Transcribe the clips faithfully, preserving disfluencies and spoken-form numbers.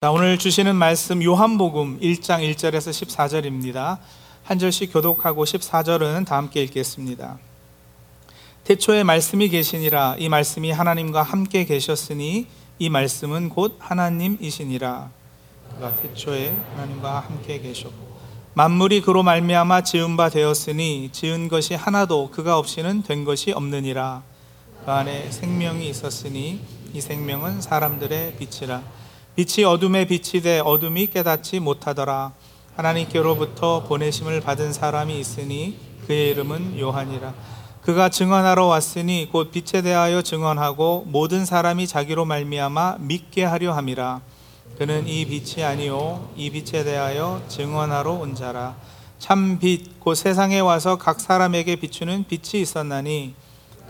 자, 오늘 주시는 말씀 요한복음 일 장 일 절에서 십사 절입니다. 한 절씩 교독하고 십사 절은 다 함께 읽겠습니다. 태초에 말씀이 계시니라. 이 말씀이 하나님과 함께 계셨으니 이 말씀은 곧 하나님이시니라. 그가 태초에 하나님과 함께 계셨고 만물이 그로 말미암아 지은 바 되었으니 지은 것이 하나도 그가 없이는 된 것이 없느니라. 그 안에 생명이 있었으니 이 생명은 사람들의 빛이라. 빛이 어둠에 비치되 어둠이 깨닫지 못하더라. 하나님께로부터 보내심을 받은 사람이 있으니 그의 이름은 요한이라. 그가 증언하러 왔으니 곧 빛에 대하여 증언하고 모든 사람이 자기로 말미암아 믿게 하려 함이라. 그는 이 빛이 아니오 이 빛에 대하여 증언하러 온 자라. 참 빛 곧 세상에 와서 각 사람에게 비추는 빛이 있었나니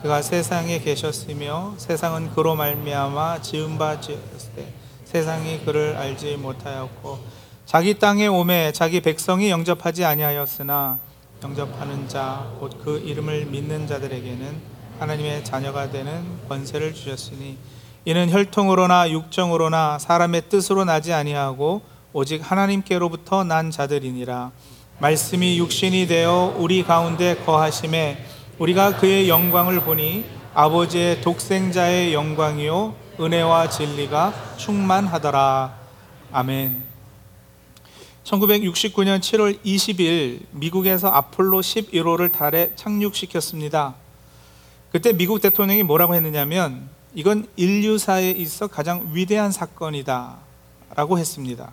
그가 세상에 계셨으며 세상은 그로 말미암아 지은 바 되었으되 세상이 그를 알지 못하였고 자기 땅에 오매 자기 백성이 영접하지 아니하였으나 영접하는 자 곧 그 이름을 믿는 자들에게는 하나님의 자녀가 되는 권세를 주셨으니 이는 혈통으로나 육정으로나 사람의 뜻으로 나지 아니하고 오직 하나님께로부터 난 자들이니라. 말씀이 육신이 되어 우리 가운데 거하심에 우리가 그의 영광을 보니 아버지의 독생자의 영광이요 은혜와 진리가 충만하더라. 아멘. 천구백육십구 년 칠월 이십 일 미국에서 아폴로 십일 호를 달에 착륙시켰습니다. 그때 미국 대통령이 뭐라고 했느냐면 이건 인류사에 있어 가장 위대한 사건이다 라고 했습니다.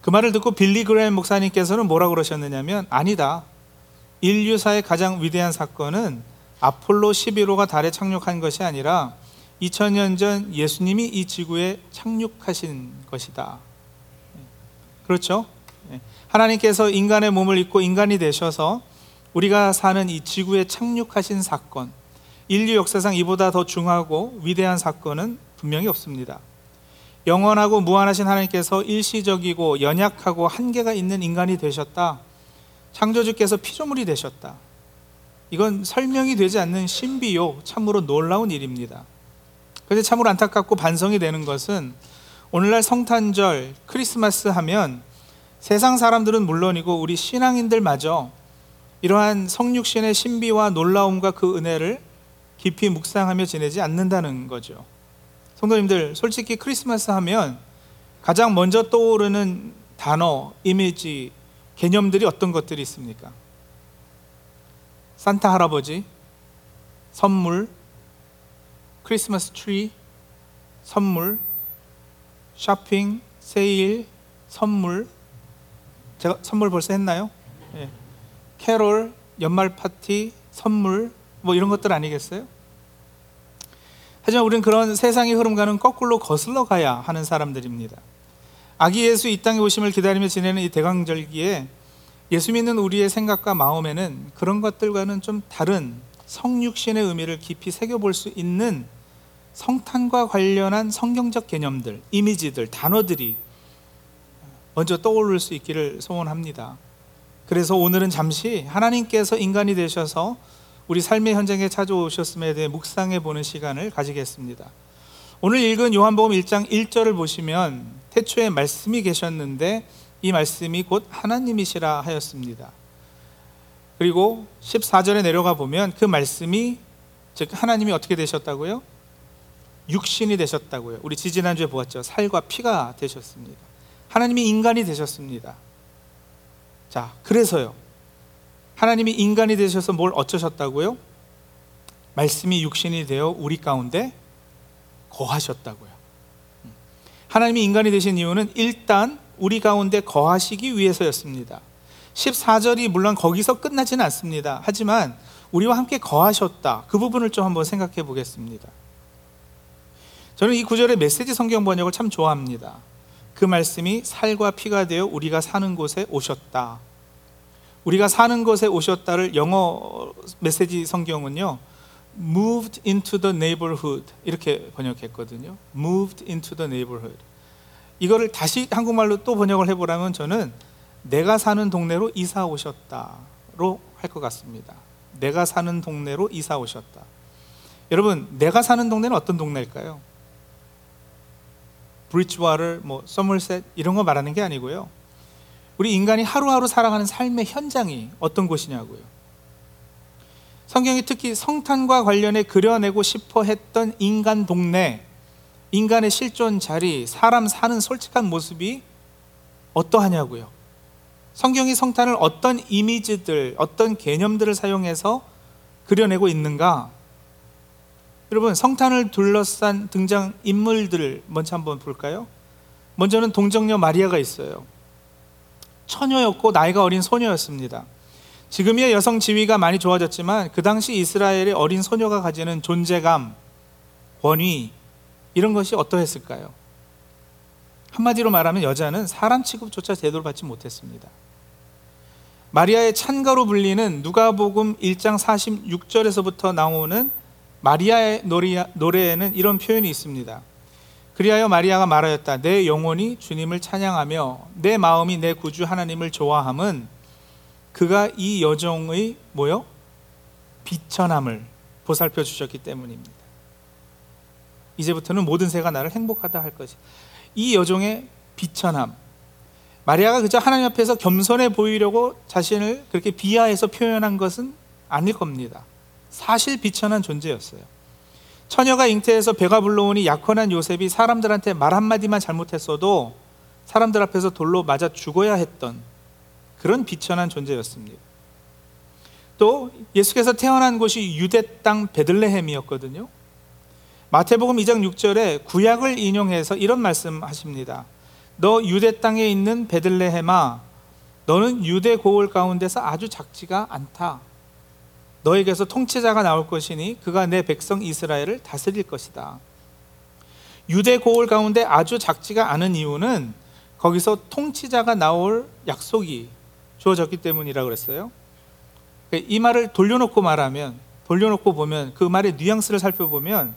그 말을 듣고 빌리 그레임 목사님께서는 뭐라고 그러셨느냐면 아니다, 인류사의 가장 위대한 사건은 아폴로 십일 호가 달에 착륙한 것이 아니라 이천 년 전 예수님이 이 지구에 착륙하신 것이다. 그렇죠? 하나님께서 인간의 몸을 입고 인간이 되셔서 우리가 사는 이 지구에 착륙하신 사건, 인류 역사상 이보다 더 중하고 위대한 사건은 분명히 없습니다. 영원하고 무한하신 하나님께서 일시적이고 연약하고 한계가 있는 인간이 되셨다. 창조주께서 피조물이 되셨다. 이건 설명이 되지 않는 신비요 참으로 놀라운 일입니다. 그런데 참으로 안타깝고 반성이 되는 것은 오늘날 성탄절, 크리스마스 하면 세상 사람들은 물론이고 우리 신앙인들마저 이러한 성육신의 신비와 놀라움과 그 은혜를 깊이 묵상하며 지내지 않는다는 거죠. 성도님들, 솔직히 크리스마스 하면 가장 먼저 떠오르는 단어, 이미지, 개념들이 어떤 것들이 있습니까? 산타 할아버지, 선물, 크리스마스 트리, 선물, 쇼핑, 세일, 선물. 제가 선물 벌써 했나요? 예. 캐롤, 연말 파티, 선물, 뭐 이런 것들 아니겠어요? 하지만 우리는 그런 세상의 흐름과는 거꾸로 거슬러 가야 하는 사람들입니다. 아기 예수 이 땅에 오심을 기다리며 지내는 이 대강절기에 예수 믿는 우리의 생각과 마음에는 그런 것들과는 좀 다른 성육신의 의미를 깊이 새겨볼 수 있는 성탄과 관련한 성경적 개념들, 이미지들, 단어들이 먼저 떠오를 수 있기를 소원합니다. 그래서 오늘은 잠시 하나님께서 인간이 되셔서 우리 삶의 현장에 찾아오셨음에 대해 묵상해 보는 시간을 가지겠습니다. 오늘 읽은 요한복음 일 장 일 절을 보시면 태초에 말씀이 계셨는데 이 말씀이 곧 하나님이시라 하였습니다. 그리고 십사 절에 내려가 보면 그 말씀이, 즉 하나님이 어떻게 되셨다고요? 육신이 되셨다고요. 우리 지지난주에 보았죠. 살과 피가 되셨습니다. 하나님이 인간이 되셨습니다. 자, 그래서요, 하나님이 인간이 되셔서 뭘 어쩌셨다고요? 말씀이 육신이 되어 우리 가운데 거하셨다고요. 하나님이 인간이 되신 이유는 일단 우리 가운데 거하시기 위해서였습니다. 십사 절이 물론 거기서 끝나지는 않습니다. 하지만 우리와 함께 거하셨다, 그 부분을 좀 한번 생각해 보겠습니다. 저는 이 구절의 메시지 성경 번역을 참 좋아합니다. 그 말씀이 살과 피가 되어 우리가 사는 곳에 오셨다. 우리가 사는 곳에 오셨다를 영어 메시지 성경은요, moved into the neighborhood 이렇게 번역했거든요. moved into the neighborhood. 이거를 다시 한국말로 또 번역을 해보라면 저는 내가 사는 동네로 이사 오셨다로 할 것 같습니다. 내가 사는 동네로 이사 오셨다. 여러분, 내가 사는 동네는 어떤 동네일까요? 브리즈워터, 뭐 서머셋 이런 거 말하는 게 아니고요. 우리 인간이 하루하루 살아가는 삶의 현장이 어떤 곳이냐고요. 성경이 특히 성탄과 관련해 그려내고 싶어 했던 인간 동네, 인간의 실존 자리, 사람 사는 솔직한 모습이 어떠하냐고요. 성경이 성탄을 어떤 이미지들, 어떤 개념들을 사용해서 그려내고 있는가? 여러분, 성탄을 둘러싼 등장 인물들을 먼저 한번 볼까요? 먼저는 동정녀 마리아가 있어요. 처녀였고 나이가 어린 소녀였습니다. 지금의 여성 지위가 많이 좋아졌지만 그 당시 이스라엘의 어린 소녀가 가지는 존재감, 권위, 이런 것이 어떠했을까요? 한마디로 말하면 여자는 사람 취급조차 제대로 받지 못했습니다. 마리아의 찬가로 불리는 누가복음 일 장 사십육 절에서부터 나오는 마리아의 노래에는 이런 표현이 있습니다. 그리하여 마리아가 말하였다. 내 영혼이 주님을 찬양하며 내 마음이 내 구주 하나님을 좋아함은 그가 이 여정의 뭐요? 비천함을 보살펴 주셨기 때문입니다. 이제부터는 모든 새가 나를 행복하다 할 것이다. 이 여종의 비천함, 마리아가 그저 하나님 앞에서 겸손해 보이려고 자신을 그렇게 비하해서 표현한 것은 아닐 겁니다. 사실 비천한 존재였어요. 처녀가 잉태해서 배가 불러오니 약혼한 요셉이 사람들한테 말 한마디만 잘못했어도 사람들 앞에서 돌로 맞아 죽어야 했던 그런 비천한 존재였습니다. 또 예수께서 태어난 곳이 유대 땅 베들레헴이었거든요. 마태복음 이 장 육 절에 구약을 인용해서 이런 말씀하십니다. 너 유대 땅에 있는 베들레헴아, 너는 유대 고을 가운데서 아주 작지가 않다. 너에게서 통치자가 나올 것이니 그가 내 백성 이스라엘을 다스릴 것이다. 유대 고을 가운데 아주 작지가 않은 이유는 거기서 통치자가 나올 약속이 주어졌기 때문이라고 그랬어요. 이 말을 돌려놓고 말하면, 돌려놓고 보면, 그 말의 뉘앙스를 살펴보면,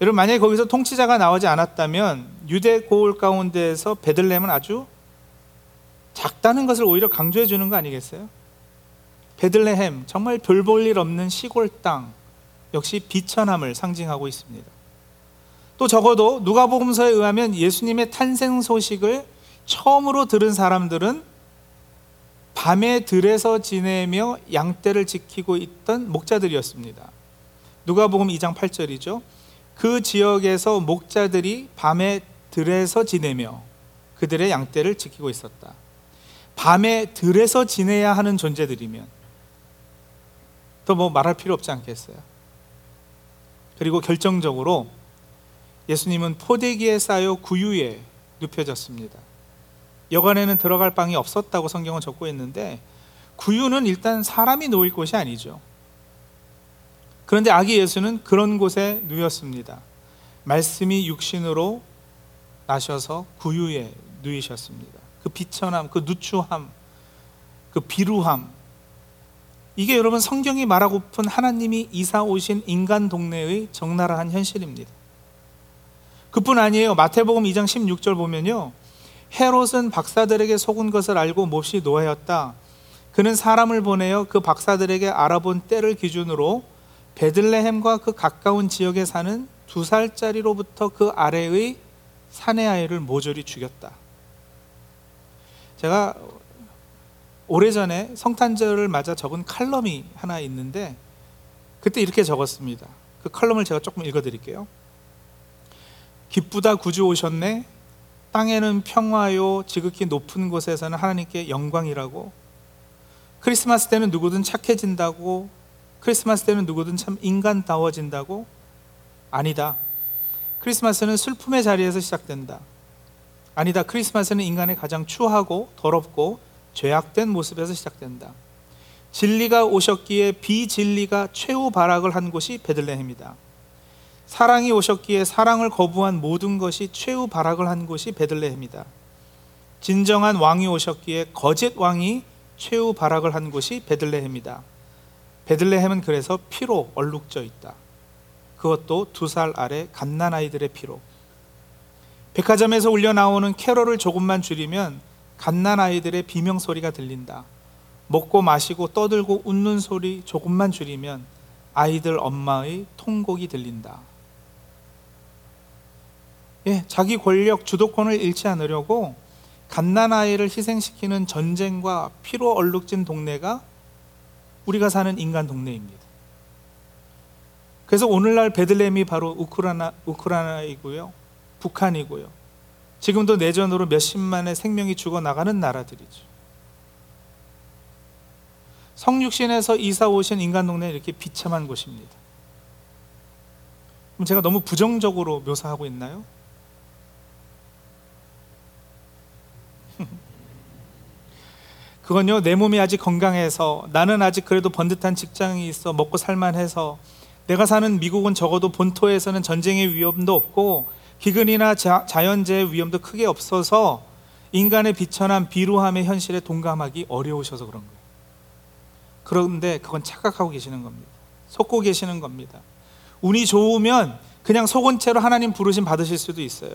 여러분, 만약에 거기서 통치자가 나오지 않았다면 유대 고을 가운데에서 베들레헴은 아주 작다는 것을 오히려 강조해 주는 거 아니겠어요? 베들레헴, 정말 별 볼 일 없는 시골 땅, 역시 비천함을 상징하고 있습니다. 또 적어도 누가복음서에 의하면 예수님의 탄생 소식을 처음으로 들은 사람들은 밤에 들에서 지내며 양떼를 지키고 있던 목자들이었습니다. 누가복음 이 장 팔 절이죠. 그 지역에서 목자들이 밤에 들에서 지내며 그들의 양떼를 지키고 있었다. 밤에 들에서 지내야 하는 존재들이면 더 뭐 말할 필요 없지 않겠어요? 그리고 결정적으로 예수님은 포대기에 쌓여 구유에 눕혀졌습니다. 여관에는 들어갈 방이 없었다고 성경은 적고 있는데, 구유는 일단 사람이 놓일 곳이 아니죠. 그런데 아기 예수는 그런 곳에 누였습니다. 말씀이 육신으로 나셔서 구유에 누이셨습니다. 그 비천함, 그 누추함, 그 비루함, 이게 여러분 성경이 말하고픈 하나님이 이사 오신 인간 동네의 적나라한 현실입니다. 그뿐 아니에요. 마태복음 이 장 십육 절 보면요, 헤롯은 박사들에게 속은 것을 알고 몹시 노하였다. 그는 사람을 보내어 그 박사들에게 알아본 때를 기준으로 베들레헴과 그 가까운 지역에 사는 두 살짜리로부터 그 아래의 사내 아이를 모조리 죽였다. 제가 오래전에 성탄절을 맞아 적은 칼럼이 하나 있는데 그때 이렇게 적었습니다. 그 칼럼을 제가 조금 읽어드릴게요. 기쁘다 구주 오셨네. 땅에는 평화요, 지극히 높은 곳에서는 하나님께 영광이라고. 크리스마스 때는 누구든 착해진다고, 크리스마스 때는 누구든 참 인간다워진다고? 아니다. 크리스마스는 슬픔의 자리에서 시작된다. 아니다. 크리스마스는 인간의 가장 추하고 더럽고 죄악된 모습에서 시작된다. 진리가 오셨기에 비진리가 최후 발악을 한 곳이 베들레헴이다. 사랑이 오셨기에 사랑을 거부한 모든 것이 최후 발악을 한 곳이 베들레헴이다. 진정한 왕이 오셨기에 거짓 왕이 최후 발악을 한 곳이 베들레헴이다. 베들레헴은 그래서 피로 얼룩져 있다. 그것도 두 살 아래 갓난아이들의 피로. 백화점에서 울려 나오는 캐롤을 조금만 줄이면 갓난아이들의 비명소리가 들린다. 먹고 마시고 떠들고 웃는 소리 조금만 줄이면 아이들 엄마의 통곡이 들린다. 예, 자기 권력 주도권을 잃지 않으려고 갓난아이를 희생시키는 전쟁과 피로 얼룩진 동네가 우리가 사는 인간 동네입니다. 그래서 오늘날 베들레헴이 바로 우크라이나, 우크라이나이고요, 북한이고요, 지금도 내전으로 몇십만의 생명이 죽어나가는 나라들이죠. 성육신에서 이사 오신 인간 동네는 이렇게 비참한 곳입니다. 그럼 제가 너무 부정적으로 묘사하고 있나요? 그건요, 내 몸이 아직 건강해서, 나는 아직 그래도 번듯한 직장이 있어 먹고 살만해서, 내가 사는 미국은 적어도 본토에서는 전쟁의 위험도 없고 기근이나 자, 자연재해 위험도 크게 없어서 인간의 비천한 비루함의 현실에 동감하기 어려우셔서 그런 거예요. 그런데 그건 착각하고 계시는 겁니다. 속고 계시는 겁니다. 운이 좋으면 그냥 속은 채로 하나님 부르심 받으실 수도 있어요.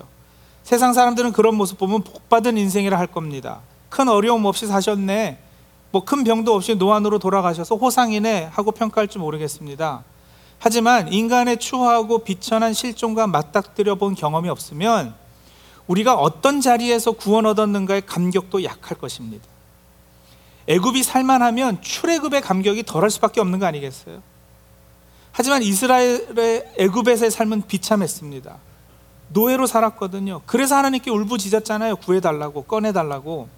세상 사람들은 그런 모습 보면 복받은 인생이라 할 겁니다. 큰 어려움 없이 사셨네, 뭐 큰 병도 없이 노안으로 돌아가셔서 호상이네 하고 평가할지 모르겠습니다. 하지만 인간의 추하고 비천한 실존과 맞닥뜨려 본 경험이 없으면 우리가 어떤 자리에서 구원 얻었는가의 감격도 약할 것입니다. 애굽이 살만하면 출애굽의 감격이 덜할 수밖에 없는 거 아니겠어요? 하지만 이스라엘의 애굽에서의 삶은 비참했습니다. 노예로 살았거든요. 그래서 하나님께 울부짖었잖아요. 구해달라고, 꺼내달라고.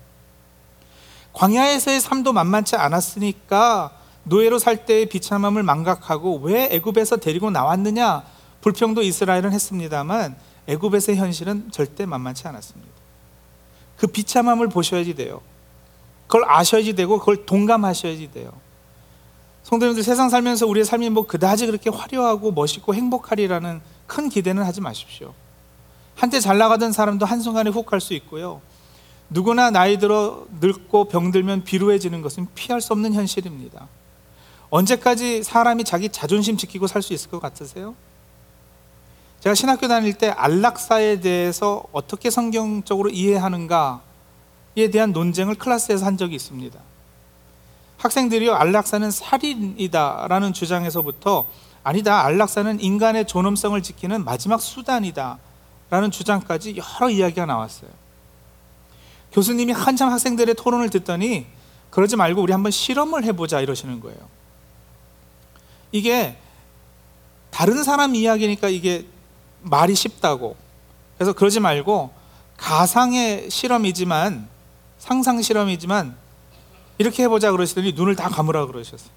광야에서의 삶도 만만치 않았으니까 노예로 살 때의 비참함을 망각하고 왜 애굽에서 데리고 나왔느냐 불평도 이스라엘은 했습니다만 애굽에서의 현실은 절대 만만치 않았습니다. 그 비참함을 보셔야지 돼요. 그걸 아셔야지 되고 그걸 동감하셔야지 돼요. 성도님들, 세상 살면서 우리의 삶이 뭐 그다지 그렇게 화려하고 멋있고 행복하리라는 큰 기대는 하지 마십시오. 한때 잘 나가던 사람도 한순간에 훅 갈 수 있고요, 누구나 나이 들어 늙고 병들면 비루해지는 것은 피할 수 없는 현실입니다. 언제까지 사람이 자기 자존심 지키고 살 수 있을 것 같으세요? 제가 신학교 다닐 때 안락사에 대해서 어떻게 성경적으로 이해하는가에 대한 논쟁을 클래스에서 한 적이 있습니다. 학생들이요, 안락사는 살인이다 라는 주장에서부터 아니다, 안락사는 인간의 존엄성을 지키는 마지막 수단이다 라는 주장까지 여러 이야기가 나왔어요. 교수님이 한참 학생들의 토론을 듣더니 그러지 말고 우리 한번 실험을 해보자 이러시는 거예요. 이게 다른 사람 이야기니까 이게 말이 쉽다고, 그래서 그러지 말고 가상의 실험이지만, 상상 실험이지만 이렇게 해보자 그러시더니 눈을 다 감으라 그러셨어요.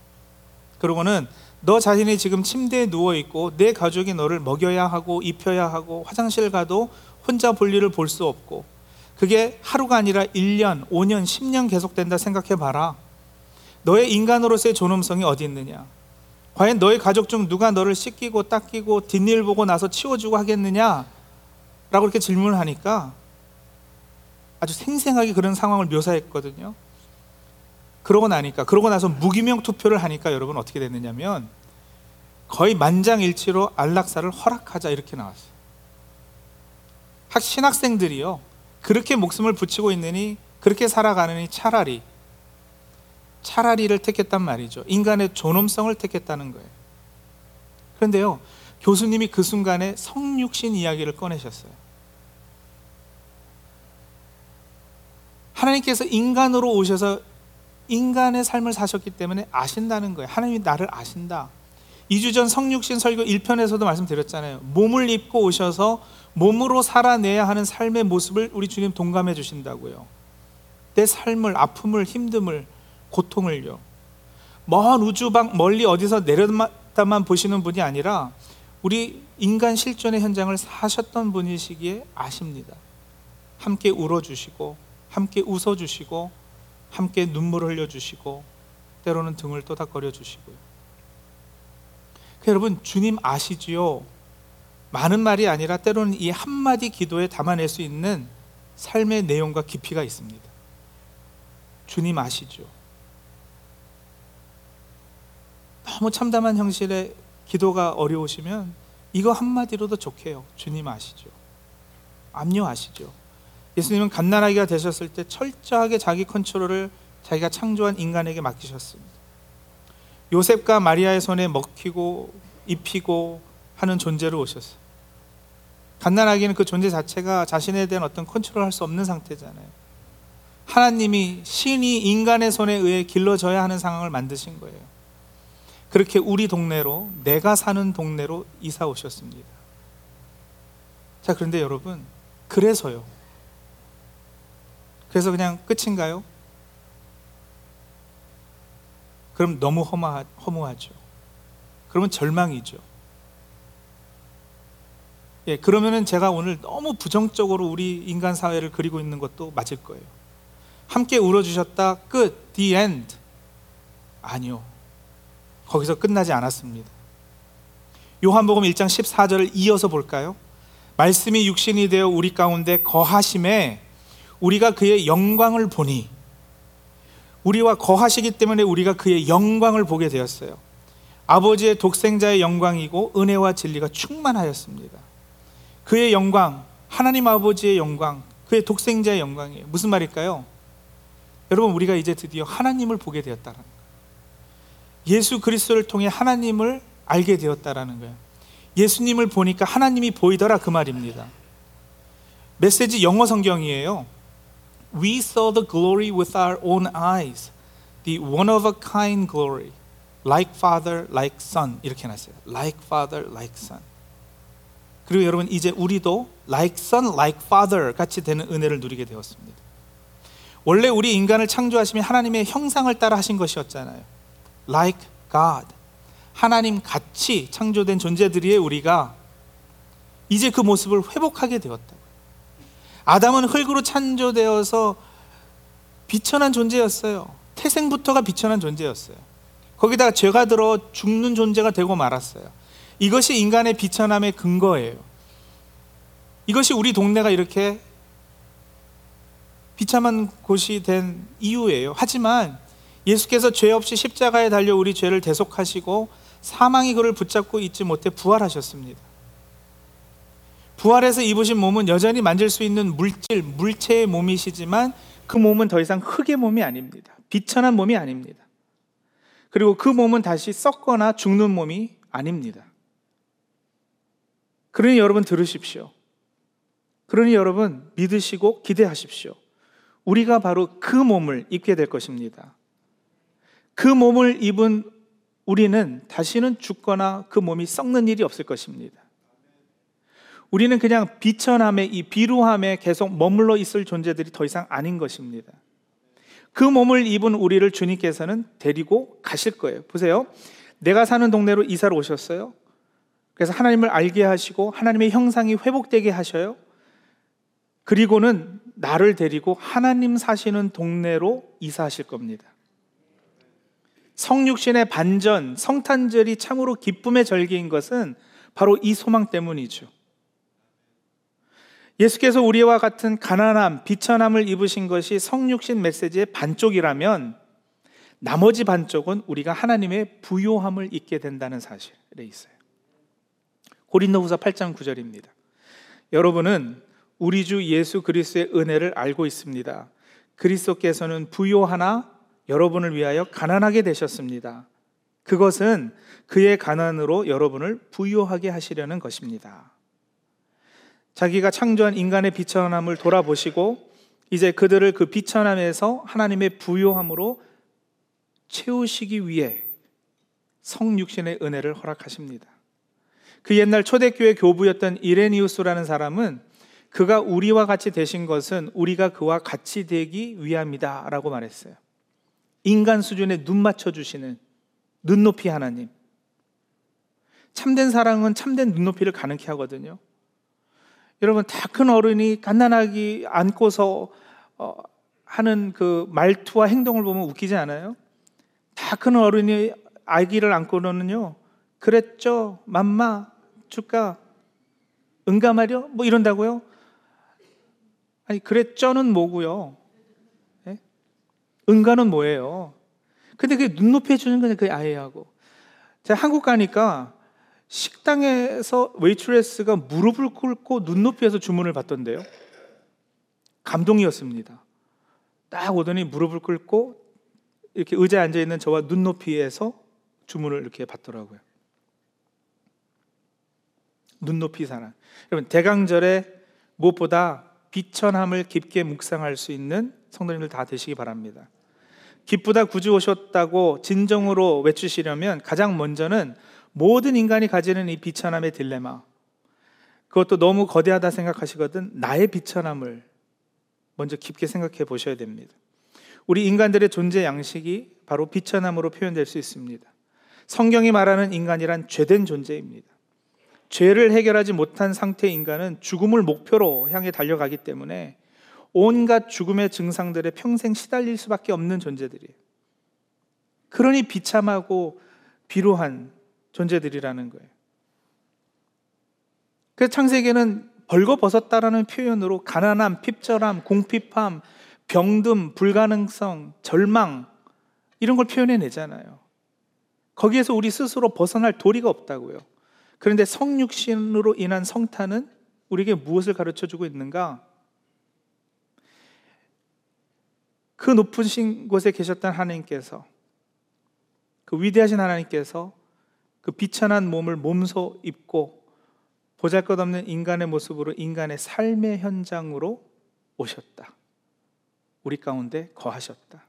그러고는 너 자신이 지금 침대에 누워있고 내 가족이 너를 먹여야 하고 입혀야 하고 화장실 가도 혼자 볼일을 볼 수 없고 그게 하루가 아니라 일 년, 오 년, 십 년 계속된다 생각해봐라. 너의 인간으로서의 존엄성이 어디 있느냐? 과연 너의 가족 중 누가 너를 씻기고 닦이고 뒷일 보고 나서 치워주고 하겠느냐? 라고 이렇게 질문을 하니까 아주 생생하게 그런 상황을 묘사했거든요. 그러고 나니까, 그러고 나서 무기명 투표를 하니까 여러분 어떻게 됐느냐면 거의 만장일치로 안락사를 허락하자 이렇게 나왔어요. 학 신학생들이요, 그렇게 목숨을 붙이고 있느니, 그렇게 살아가느니 차라리 차라리를 택했단 말이죠. 인간의 존엄성을 택했다는 거예요. 그런데요, 교수님이 그 순간에 성육신 이야기를 꺼내셨어요. 하나님께서 인간으로 오셔서 인간의 삶을 사셨기 때문에 아신다는 거예요. 하나님이 나를 아신다. 이 주 전 성육신 설교 일 편에서도 말씀드렸잖아요. 몸을 입고 오셔서 몸으로 살아내야 하는 삶의 모습을 우리 주님 동감해 주신다고요. 내 삶을, 아픔을, 힘듦을, 고통을요. 먼 우주방 멀리 어디서 내려다만 보시는 분이 아니라 우리 인간 실존의 현장을 사셨던 분이시기에 아십니다. 함께 울어주시고, 함께 웃어주시고, 함께 눈물을 흘려주시고, 때로는 등을 또닥거려 주시고요. 여러분, 주님 아시지요? 많은 말이 아니라 때로는 이 한마디 기도에 담아낼 수 있는 삶의 내용과 깊이가 있습니다. 주님 아시죠? 너무 참담한 형실에 기도가 어려우시면 이거 한마디로도 좋게요. 주님 아시죠? 압류 아시죠? 예수님은 갓난아기가 되셨을 때 철저하게 자기 컨트롤을 자기가 창조한 인간에게 맡기셨습니다. 요셉과 마리아의 손에 먹히고 입히고 하는 존재로 오셨어요. 갓난아기는 그 존재 자체가 자신에 대한 어떤 컨트롤할 수 없는 상태잖아요. 하나님이 신이 인간의 손에 의해 길러져야 하는 상황을 만드신 거예요. 그렇게 우리 동네로, 내가 사는 동네로 이사 오셨습니다. 자, 그런데 여러분, 그래서요. 그래서 그냥 끝인가요? 그럼 너무 허무하, 허무하죠. 그러면 절망이죠. 예, 그러면은 제가 오늘 너무 부정적으로 우리 인간 사회를 그리고 있는 것도 맞을 거예요. 함께 울어주셨다, 끝, the end. 아니요, 거기서 끝나지 않았습니다. 요한복음 일 장 십사 절을 이어서 볼까요? 말씀이 육신이 되어 우리 가운데 거하심에 우리가 그의 영광을 보니, 우리와 거하시기 때문에 우리가 그의 영광을 보게 되었어요. 아버지의 독생자의 영광이고 은혜와 진리가 충만하였습니다. 그의 영광, 하나님 아버지의 영광, 그의 독생자의 영광이에요. 무슨 말일까요? 여러분, 우리가 이제 드디어 하나님을 보게 되었다는 거예요. 예수 그리스도를 통해 하나님을 알게 되었다라는 거예요. 예수님을 보니까 하나님이 보이더라, 그 말입니다. 메시지 영어 성경이에요. We saw the glory with our own eyes, the one of a kind glory, like father, like son. 이렇게 났어요. Like father, like son. 그리고 여러분, 이제 우리도 like son, like father 같이 되는 은혜를 누리게 되었습니다. 원래 우리 인간을 창조하시면 하나님의 형상을 따라 하신 것이었잖아요. Like God, 하나님 같이 창조된 존재들이에 우리가 이제 그 모습을 회복하게 되었다고요. 아담은 흙으로 창조되어서 비천한 존재였어요. 태생부터가 비천한 존재였어요. 거기다가 죄가 들어 죽는 존재가 되고 말았어요. 이것이 인간의 비천함의 근거예요. 이것이 우리 동네가 이렇게 비참한 곳이 된 이유예요. 하지만 예수께서 죄 없이 십자가에 달려 우리 죄를 대속하시고 사망이 그를 붙잡고 있지 못해 부활하셨습니다. 부활해서 입으신 몸은 여전히 만질 수 있는 물질, 물체의 몸이시지만 그 몸은 더 이상 흙의 몸이 아닙니다. 비천한 몸이 아닙니다. 그리고 그 몸은 다시 썩거나 죽는 몸이 아닙니다. 그러니 여러분, 들으십시오. 그러니 여러분, 믿으시고 기대하십시오. 우리가 바로 그 몸을 입게 될 것입니다. 그 몸을 입은 우리는 다시는 죽거나 그 몸이 썩는 일이 없을 것입니다. 우리는 그냥 비천함에, 이 비루함에 계속 머물러 있을 존재들이 더 이상 아닌 것입니다. 그 몸을 입은 우리를 주님께서는 데리고 가실 거예요. 보세요. 내가 사는 동네로 이사를 오셨어요. 그래서 하나님을 알게 하시고 하나님의 형상이 회복되게 하셔요. 그리고는 나를 데리고 하나님 사시는 동네로 이사하실 겁니다. 성육신의 반전, 성탄절이 참으로 기쁨의 절기인 것은 바로 이 소망 때문이죠. 예수께서 우리와 같은 가난함, 비천함을 입으신 것이 성육신 메시지의 반쪽이라면 나머지 반쪽은 우리가 하나님의 부요함을 입게 된다는 사실에 있어요. 고린도후서 팔 장 구 절입니다. 여러분은 우리 주 예수 그리스도의 은혜를 알고 있습니다. 그리스도께서는 부요하나 여러분을 위하여 가난하게 되셨습니다. 그것은 그의 가난으로 여러분을 부요하게 하시려는 것입니다. 자기가 창조한 인간의 비천함을 돌아보시고 이제 그들을 그 비천함에서 하나님의 부요함으로 채우시기 위해 성육신의 은혜를 허락하십니다. 그 옛날 초대교회 교부였던 이레니우스라는 사람은 그가 우리와 같이 되신 것은 우리가 그와 같이 되기 위함이다 라고 말했어요. 인간 수준에 눈 맞춰주시는 눈높이 하나님, 참된 사랑은 참된 눈높이를 가능케 하거든요. 여러분, 다 큰 어른이 갓난아기 안고서 어, 하는 그 말투와 행동을 보면 웃기지 않아요? 다 큰 어른이 아기를 안고는요, 그랬죠, 맘마, 주까, 응감하려, 뭐 이런다고요? 아니, 그랬죠는 뭐고요? 네? 응가는 뭐예요? 근데 그게 눈높이 해주는 거냐, 그게 아예하고. 제가 한국 가니까 식당에서 웨이트레스가 무릎을 꿇고 눈높이에서 주문을 받던데요. 감동이었습니다. 딱 오더니 무릎을 꿇고 이렇게 의자에 앉아있는 저와 눈높이에서 주문을 이렇게 받더라고요. 눈높이 사랑. 여러분, 대강절에 무엇보다 비천함을 깊게 묵상할 수 있는 성도님들 다 되시기 바랍니다. 기쁘다 구주 오셨다고 진정으로 외치시려면 가장 먼저는 모든 인간이 가지는 이 비천함의 딜레마, 그것도 너무 거대하다 생각하시거든 나의 비천함을 먼저 깊게 생각해 보셔야 됩니다. 우리 인간들의 존재 양식이 바로 비천함으로 표현될 수 있습니다. 성경이 말하는 인간이란 죄된 존재입니다. 죄를 해결하지 못한 상태의 인간은 죽음을 목표로 향해 달려가기 때문에 온갖 죽음의 증상들에 평생 시달릴 수밖에 없는 존재들이에요. 그러니 비참하고 비루한 존재들이라는 거예요. 그래서 창세기는 벌거벗었다라는 표현으로 가난함, 핍절함, 공핍함, 병듦, 불가능성, 절망 이런 걸 표현해내잖아요. 거기에서 우리 스스로 벗어날 도리가 없다고요. 그런데 성육신으로 인한 성탄은 우리에게 무엇을 가르쳐주고 있는가? 그 높으신 곳에 계셨던 하나님께서, 그 위대하신 하나님께서 그 비천한 몸을 몸소 입고 보잘것없는 인간의 모습으로 인간의 삶의 현장으로 오셨다. 우리 가운데 거하셨다.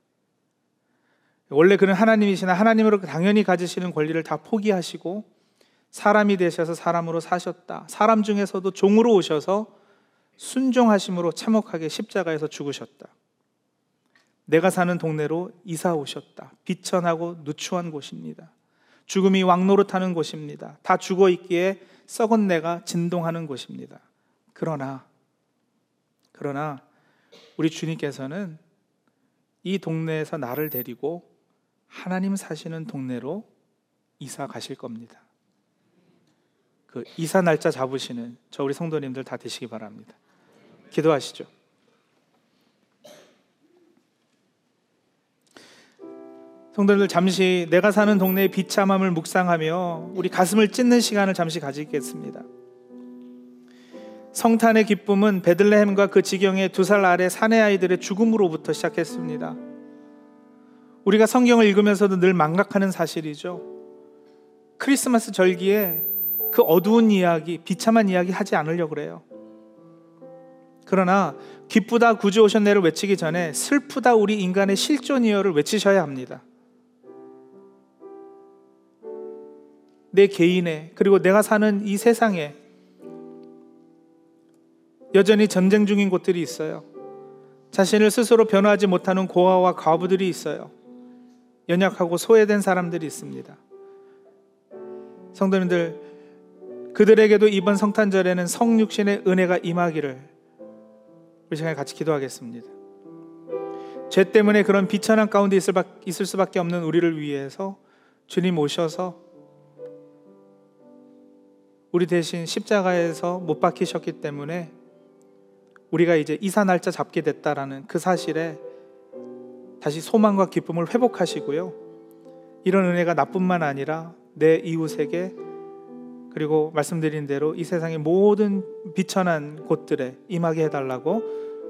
원래 그는 하나님이시나 하나님으로 당연히 가지시는 권리를 다 포기하시고 사람이 되셔서 사람으로 사셨다. 사람 중에서도 종으로 오셔서 순종하심으로 참혹하게 십자가에서 죽으셨다. 내가 사는 동네로 이사 오셨다. 비천하고 누추한 곳입니다. 죽음이 왕노릇하는 곳입니다. 다 죽어있기에 썩은 내가 진동하는 곳입니다. 그러나 그러나 우리 주님께서는 이 동네에서 나를 데리고 하나님 사시는 동네로 이사 가실 겁니다. 그 이사 날짜 잡으시는 저 우리 성도님들 다 되시기 바랍니다. 기도하시죠. 성도님들, 잠시 내가 사는 동네의 비참함을 묵상하며 우리 가슴을 찢는 시간을 잠시 가지겠습니다. 성탄의 기쁨은 베들레헴과 그 지경의 두 살 아래 사내 아이들의 죽음으로부터 시작했습니다. 우리가 성경을 읽으면서도 늘 망각하는 사실이죠. 크리스마스 절기에 그 어두운 이야기, 비참한 이야기 하지 않으려고 그래요. 그러나 기쁘다 구주 오셨네를 외치기 전에 슬프다 우리 인간의 실존이여를 외치셔야 합니다. 내 개인의, 그리고 내가 사는 이 세상에 여전히 전쟁 중인 곳들이 있어요. 자신을 스스로 변화하지 못하는 고아와 과부들이 있어요. 연약하고 소외된 사람들이 있습니다. 성도님들, 그들에게도 이번 성탄절에는 성육신의 은혜가 임하기를 우리 시간에 같이 기도하겠습니다. 죄 때문에 그런 비천함 가운데 있을, 바, 있을 수밖에 없는 우리를 위해서 주님 오셔서 우리 대신 십자가에서 못 박히셨기 때문에 우리가 이제 이사 날짜 잡게 됐다라는 그 사실에 다시 소망과 기쁨을 회복하시고요, 이런 은혜가 나뿐만 아니라 내 이웃에게, 그리고 말씀드린 대로 이 세상의 모든 비천한 곳들에 임하게 해달라고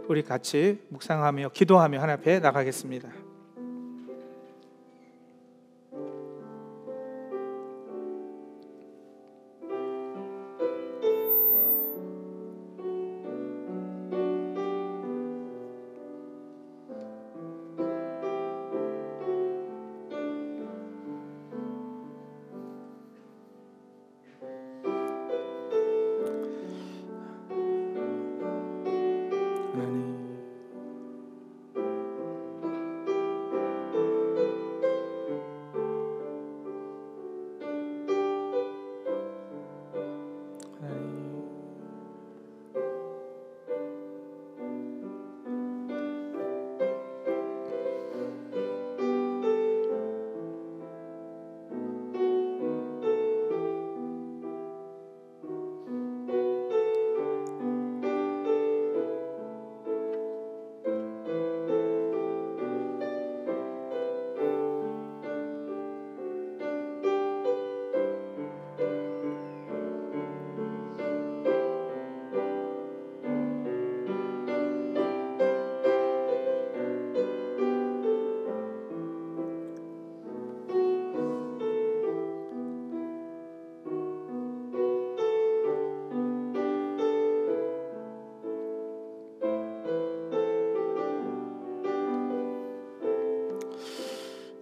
우리 같이 묵상하며 기도하며 하나님 앞에 나가겠습니다.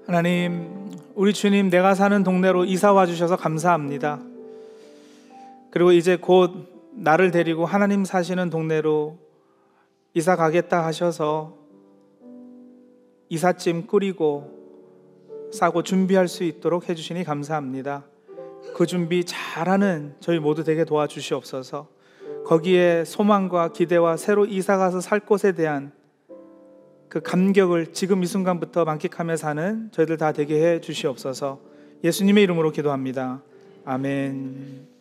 하나님, 우리 주님, 내가 사는 동네로 이사 와주셔서 감사합니다. 그리고 이제 곧 나를 데리고 하나님 사시는 동네로 이사 가겠다 하셔서 이삿짐 꾸리고 싸고 준비할 수 있도록 해주시니 감사합니다. 그 준비 잘하는 저희 모두 되게 도와주시옵소서. 거기에 소망과 기대와 새로 이사가서 살 곳에 대한 그 감격을 지금 이 순간부터 만끽하며 사는 저희들 다 되게 해주시옵소서. 예수님의 이름으로 기도합니다. 아멘.